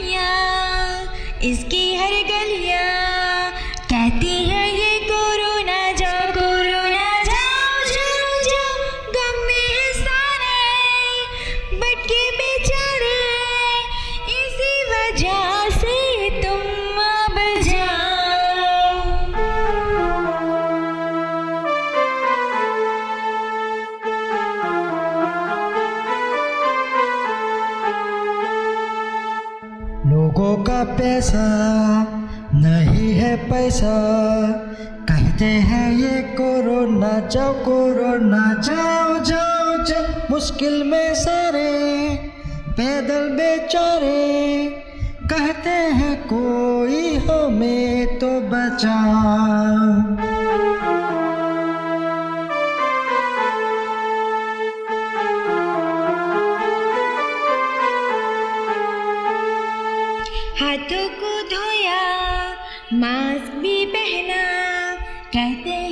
गलियां, इसकी हर गलियां कहती है ये कोरोना जाओ जाओ जाओ। गम में है सारे बटके बेचारे, इसी वजह से तुम अब जाओ। लोगों का पैसा नहीं है पैसा, कहते हैं ये कोरोना जाओ जाओ जाओ। मुश्किल में सारे पैदल बेचारे, कहते हैं कोई हमें तो बचाओ। हाथों को धोया, मास्क भी पहना, कहते